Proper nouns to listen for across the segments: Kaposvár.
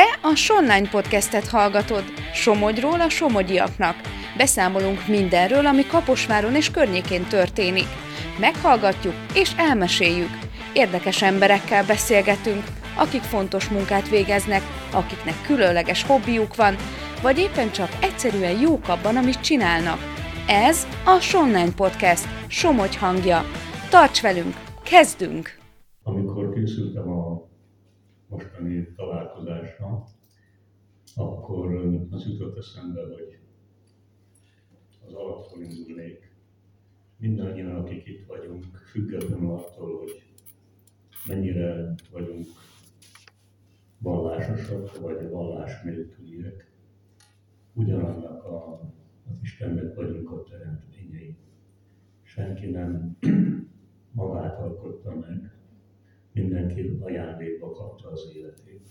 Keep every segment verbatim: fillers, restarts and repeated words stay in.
Te a Sonlány podcastet hallgatod, Somogyról a somogyiaknak. Beszámolunk mindenről, ami Kaposváron és környékén történik. Meghallgatjuk és elmeséljük. Érdekes emberekkel beszélgetünk, akik fontos munkát végeznek, akiknek különleges hobbiuk van, vagy éppen csak egyszerűen jók abban, amit csinálnak. Ez a Sonlány podcast, Somogy hangja. Tarts velünk, kezdünk! Amikor készültem a mostani találkozásra, akkor az jutott eszembe, hogy az alaptól indulnék. Mindannyian, akik itt vagyunk, függetlenül attól, hogy mennyire vagyunk vallásosak, vagy vallás nélküliek, ugyanannak a, az Istennek vagyunk a teremtményei. Senki nem magát alkotta meg, mindenki ajándékba kapta az életét.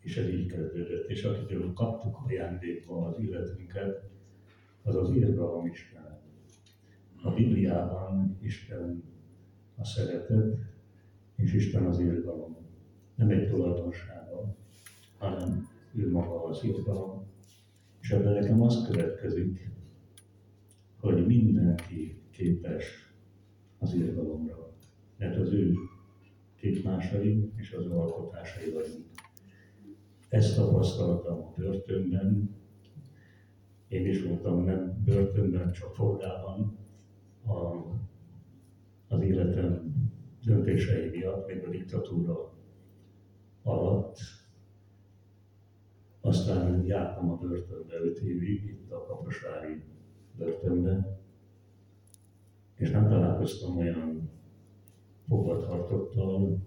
És ez így kezdődött. És akitől kaptuk ajándékba az életünket, az az irgalom Isten. A Bibliában Isten a szeretet, és Isten az irgalom. Nem egy tulajdonsága, hanem ő maga az irgalom. És ebben nekem az következik, hogy mindenki képes az irgalomra. Mert az ő képmásai és az ő alkotásai vagyunk. Ezt tapasztaltam a börtönben. Én is voltam nem börtönben, csak fogdában a, az életem döntései miatt, még a diktatúra alatt. Aztán jártam a börtönbe öt évig, itt a kaposvári börtönben, és nem találkoztam olyan fogvatartottal,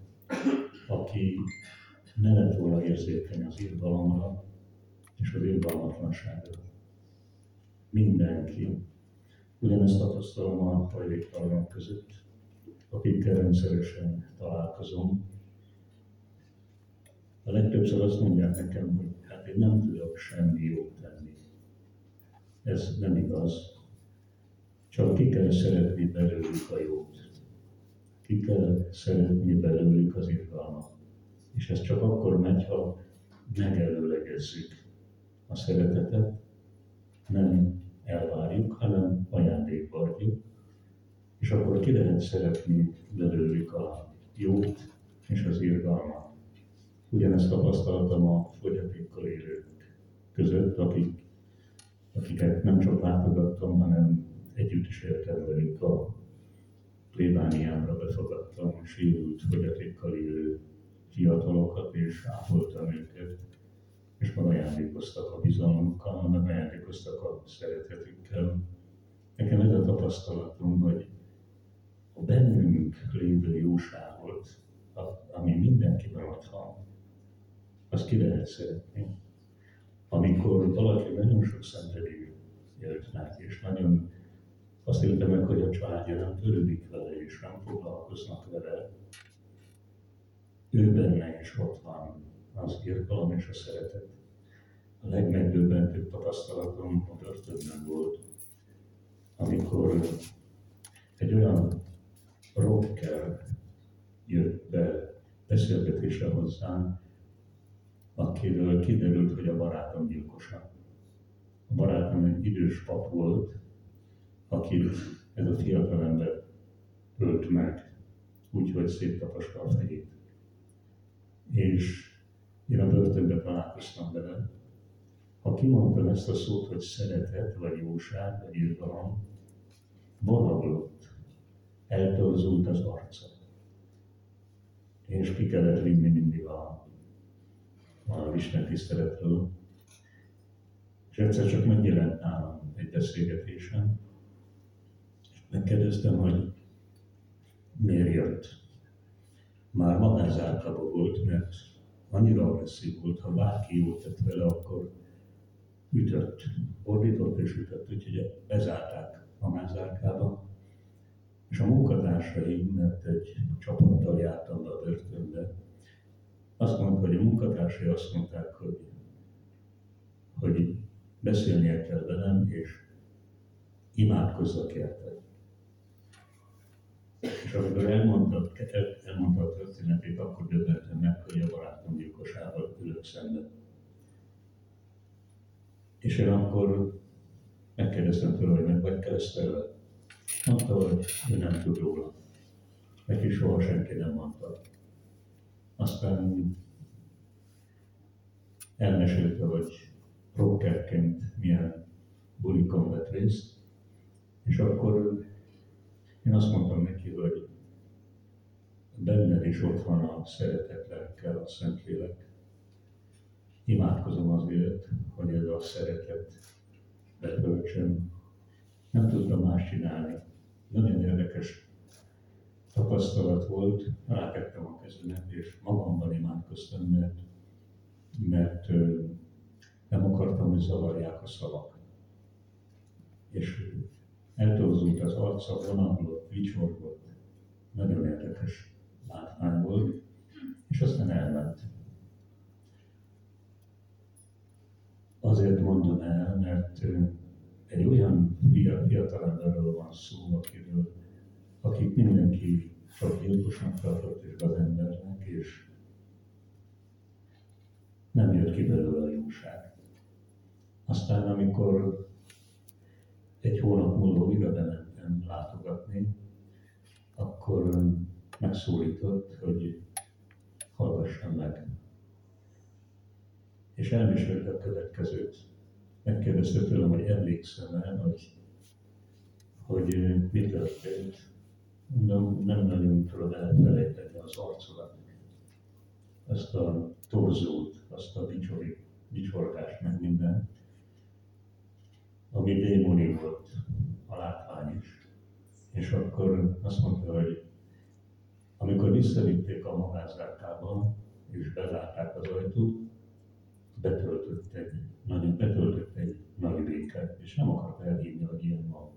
aki ne lett volna érzékeny az irgalomra és az irgalmatlanságra. Mindenki. Ugyanezt tapasztalom a hajléktalanok között, akikkel rendszeresen találkozom. A legtöbbször azt mondják nekem, hogy hát én nem tudok semmi jót tenni. Ez nem igaz. Csak ki kell szeretni belőlük a jót. Ki kell szeretni belőlük az irgalmat. És ez csak akkor megy, ha megelőlegezzük a szeretetet, nem elvárjuk, hanem ajándékba adjuk, és akkor ki lehet szeretni belőlük a jót és az irgalmat. Ugyanezt tapasztaltam a fogyatékkal élők között, akik, akiket nem csak látogattam, hanem együtt is éltem velük a plébániámra befogadtam, sérült fogyatékkal élő fiatalokat, és ápoltam őket, és már ajándékoztak a bizalmunkkal, meg ajándékoztak a szeretetünkkel. Nekem ez a tapasztalatom, hogy a bennünk lévő jóságot, ami mindenkiben ott van, azt ki lehet szeretni. Amikor valaki nagyon sok szenvedélyt élt meg, és nagyon azt éltem meg, hogy a családja nem törődik vele, és nem foglalkoznak vele. Ő benne is ott van az irgalom és a szeretet. A legmegdöbbentőbb tapasztalatom a börtönben volt, amikor egy olyan rocker jött be beszélgetésre hozzám, akiről kiderült, hogy a barátom gyilkosa. A barátom egy idős pap volt, akit ez a fiatalember ölt meg, úgyhogy széttapasta a fejét. És én a börtönbe találkoztam vele. Ha kimondtam ezt a szót, hogy szeretet, vagy jóság, vagy irgalom, borraglott, eltorzult az arca. És ki kellett vinni mindig a, a istentiszteletről. És egyszer csak megjelent nálam egy beszélgetésen. Megkérdeztem, hogy miért jött. Már magárzárkába volt, mert annyira agresszív volt, ha bárki jót tett vele, akkor ütött, ordított és ütött, úgyhogy bezárták magárzárkába. És a munkatársaim, mert egy csapattal jártam be a börtönbe, azt mondták, hogy a munkatársai azt mondták, hogy, hogy beszélnie kell velem, és imádkozzak érte. És amikor elmondta, elmondta a történetét, akkor döbbentem meg, hogy a barátom gyilkosával csendet. És én akkor megkérdeztem tőle, hogy meg vagy keresztelve. Mondta, hogy ő nem tud róla. Neki soha senki nem mondta. Aztán elmesélte, hogy rockerként milyen bulikon vett részt, és akkor én azt mondtam neki, hogy benned is ott van a szeretet lelke, a Szentlélek. Imádkozom azért, hogy ez a szeretet betöltsön. Nem tudtam más csinálni. Nagyon érdekes tapasztalat volt, rátettem a kezemet, és magamban imádkoztam, mert, mert nem akartam, hogy zavarják a szavak. És eltorzult az arca, vonalgott, vicsorgott. Nagyon érdekes látvány volt, és aztán elment. Azért mondom el, mert egy olyan fiatal emberről van szó, akiről, akik mindenki csak gyilkosnak tartott és gazembernek, és nem jött ki belőle a jóság. Aztán, amikor egy hónap múlva újra bementem látogatni, akkor megszólított, hogy hallgassam meg. És elmesélte a következőt. Megkérdezte tőlem, hogy emlékszem-e, hogy, hogy mi történt. Mondom, nem nagyon tudom elfelejteni az arcodat. Azt a torzót, azt a vicsorgást, meg mindent, ami démoni volt, a látvány is. És akkor azt mondta, hogy amikor visszavitték a magázárkába, és bezárták az ajtót, betöltött egy nagy, betöltött egy nagy béket, és nem akart elhívni, hogy ilyen van.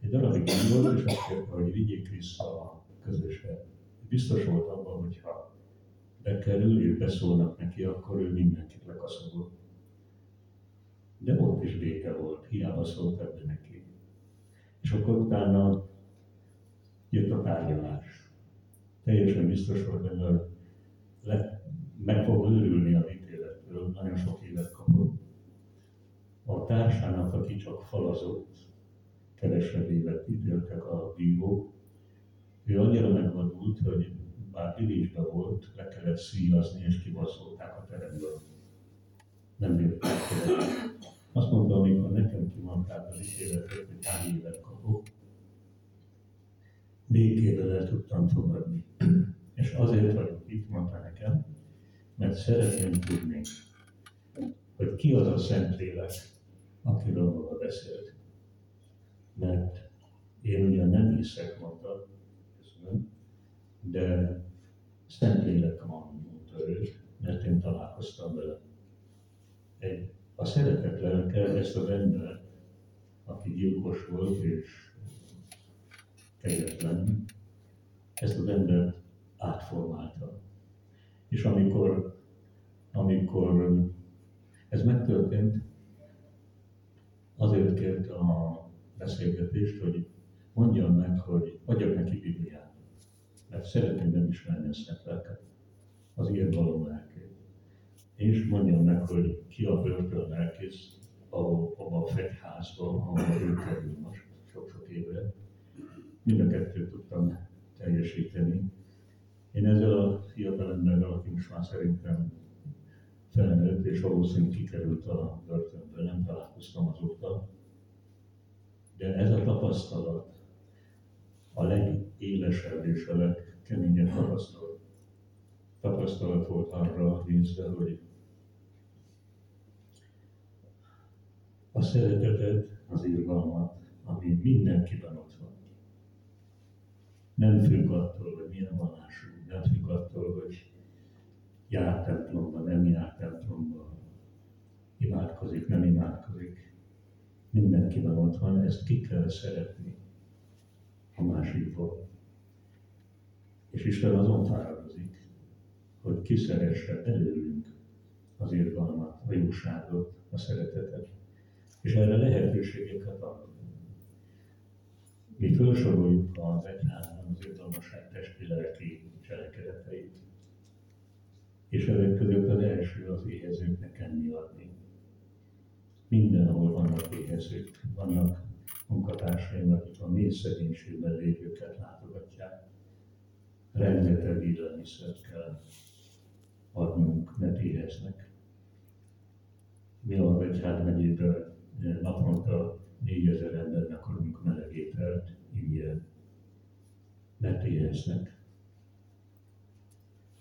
Egy darabig gondolt, és azt kérte, hogy vigyék vissza a közösbe. Biztos volt abban, hogy ha bekerül, és beszólnak neki, akkor ő mindenkit lekaszogott. De ott is béke volt, hiába szólt ebben neki. És akkor utána jött a tárgyalás. Teljesen biztos volt benne, hogy le, meg fog őrülni a ítéletről, nagyon sok évet kapott. A társának, aki csak falazott, kevesebb évet ítéltek a bírók, ő annyira megvadult, hogy bár ülésben volt, le kellett szíjazni, és kibasszolták a teremből. Nem bírták el. Azt mondta, amikor nekem kimondták az ítéletet, hogy hány évet kapok, békével el tudtam fogadni. És azért vagyok itt, mondta nekem, mert szeretném tudni, hogy ki az a Szentlélek, akiről maga beszélt. Mert én ugyan nem hiszek, mondta, köszönöm, de Szentlélek van, mondta ő, mert én találkoztam vele. Egy, a szeretet lelke ezt az ember, aki gyilkos volt és kegyetlen, ezt az embert átformálta. És amikor, amikor ez megtörtént, azért kérte a beszélgetést, hogy mondjam meg, hogy adjak neki Bibliát, mert szeretném bemismerni a Szent Lelket, az ilyen való lelkét. És mondjam meg, hogy ki a börtön lelkész abban a fegyházban, ahol ő kerül most sok-sok évre. Mind a kettőt tudtam teljesíteni. Én ezzel a fiatalemberrel, aki most már szerintem felnőtt, és valószínűleg kikerült a börtönből, nem találkoztam azóta. De ez a tapasztalat a legélesebb és a legkeményebb tapasztalat. Tapasztalat volt arra nézve, hogy a szeretetet, az irgalmat, ami mindenkiben ott van. Nem függ attól, hogy milyen vallású, nem függ attól, hogy jár templomba, nem jár templomba, imádkozik, nem imádkozik. Mindenkiben ott van, ezt ki kell szeretni a másikból. És Isten azon fáradozik, hogy kiszeresse belőlünk az irgalmat, a jóságot, a szeretetet. És erre lehetőségeket adni. Mi felsoroljuk az egyházban az irgalmasság testi-lelki cselekedeteit. és ezek között az első az éhezőknek enni adni. Mindenhol vannak éhezők, vannak munkatársaim, akik a mély szegénységben lévőket látogatják. Rengeteg élelmiszert kell adnunk, mert éheznek. Milagyház megyében naponta négyezer embernek adunk meleg ételt, ingyen, mert éheznek.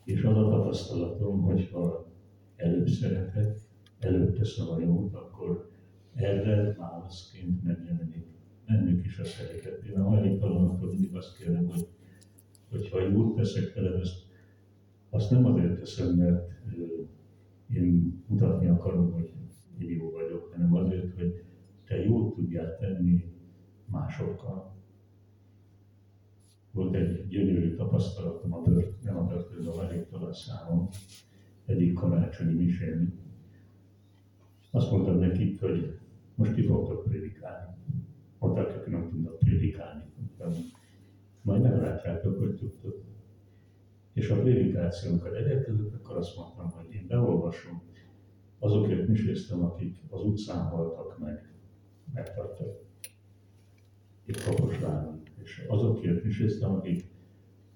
És az a tapasztalatom, hogy ha előbb szeretek, előbb teszem a jót, akkor erre válaszként megjelenik bennük is a szeretet. Én a hajléktalanattól mindig azt kérem, hogy hogyha jót teszek velem, azt nem azért teszem, mert én mutatni akarom, hogy én jó vagyok, hanem azért, hogy te jót tudjál tenni másokkal. Volt egy gyönyörű tapasztalatom, a bört, nem a börtönben, a hajléktalanságom, egyik karácsonyi misén. Azt mondtam nekik, hogy most ki fogtok prédikálni. Mondták, hogy nem tudnak prédikálni. Majd meglátjátok, hogy tudtok. És a prédikációnkat elérkezett, akkor azt mondtam, hogy én beolvasom. Azokért miséztem, akik az utcán haltak meg, megtartak. Itt Kaposváron. És azokért miséztem, akik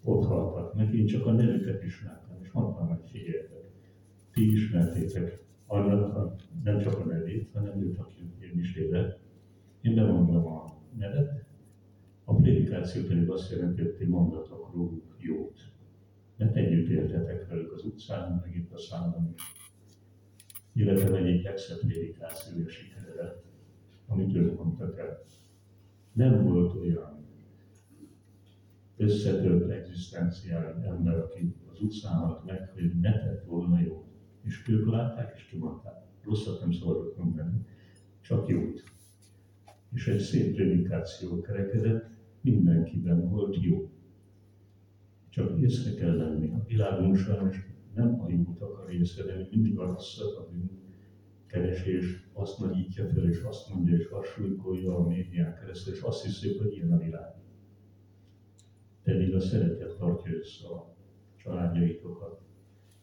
ott haltak meg, én csak a nevüket ismertem. És mondtam, hogy figyeljetek, ti ismertétek annak, nem csak a nevét, hanem őt, aki én misére. Én bemondom a nevet. A prédikáció pedig azt jelenti, hogy ti mondatok róluk jót. Mert együtt éltetek velük az utcán, meg itt a számban is. Illetve egyik legszebb prédikációja sikerre, amit ők mondtak el. Nem volt olyan összetört egzisztenciál ember, aki az utcán halt meg, hogy ne tett volna jót. És ők látták és kimondták. Rosszat nem szabadok benne, csak jót. És egy szép prédikáció kerekedett, mindenkiben volt jó. Csak észre kell lenni. A világunk sajnos nem a jót akar észre lenni, mindig a rosszat, a bűn keresés, azt nagyítja fel, és azt mondja, és azt súlykolja a médián keresztül, és azt hiszik, hogy ilyen a világ. Pedig a szeretet tartja össze a családjaitokat,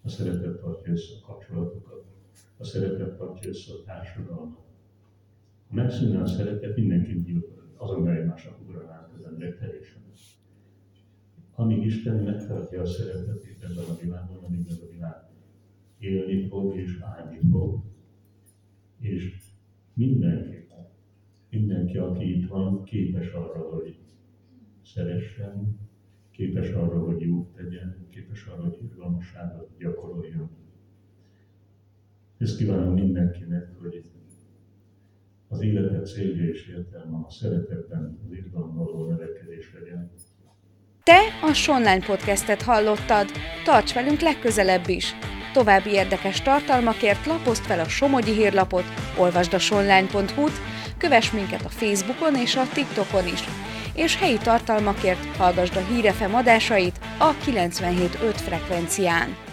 a szeretet tartja össze a kapcsolatokat, a szeretet tartja össze a társadalmat. Ha megszűnne a szeretet, mindenki gyilkolni, azonban egymásnak ugranánk az emberek teljesen. Amíg Isten megtartja a szeretetét ebben a világon, amíg ez a világ élni fog és állni fog, és mindenki, mindenki, aki itt van, képes arra, hogy szeressen, képes arra, hogy jót tegyen, képes arra, hogy irgalmasságot gyakoroljon. Ezt kívánom mindenkinek, hogy az életet célja és értelme a szeretetben, az irgalomban való növekedés legyen. Te a Sonline Podcastet hallottad, tarts velünk legközelebb is! További érdekes tartalmakért lapozd fel a Somogyi Hírlapot, olvasd a sonline pont hu-t, kövess minket a Facebookon és a TikTokon is, és helyi tartalmakért hallgasd a Hír ef em adásait a kilencvenhét egész öt frekvencián.